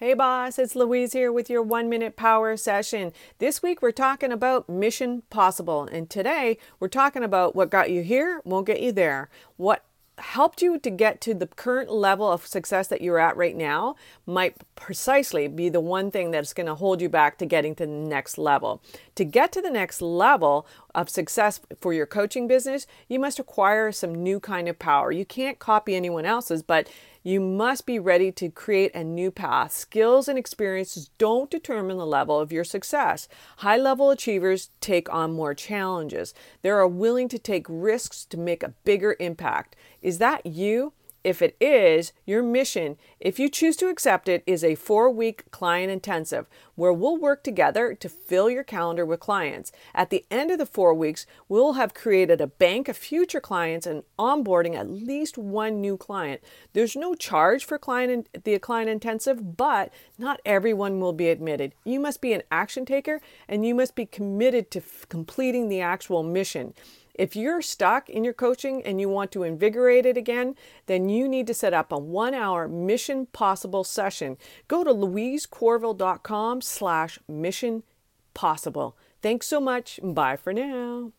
Hey boss, it's Louise here with your 1-minute power session. This week we're talking about Mission Possible, and today we're talking about what got you here won't get you there. What helped you to get to the current level of success that you're at right now might precisely be the one thing that's going to hold you back to getting to the next level. To get to the next level of success for your coaching business, you must acquire some new kind of power. You can't copy anyone else's, but you must be ready to create a new path. Skills and experiences don't determine the level of your success. High-level achievers take on more challenges. They are willing to take risks to make a bigger impact. Is that you? If it is, your mission, if you choose to accept it, is a 4-week client intensive where we'll work together to fill your calendar with clients. At the end of the 4 weeks, we'll have created a bank of future clients and onboarding at least one new client. There's no charge for the client intensive, but not everyone will be admitted. You must be an action taker and you must be committed to completing the actual mission. If you're stuck in your coaching and you want to invigorate it again, then you need to set up a 1-hour Mission Possible session. Go to louisecorville.com/missionpossible. Thanks so much. Bye for now.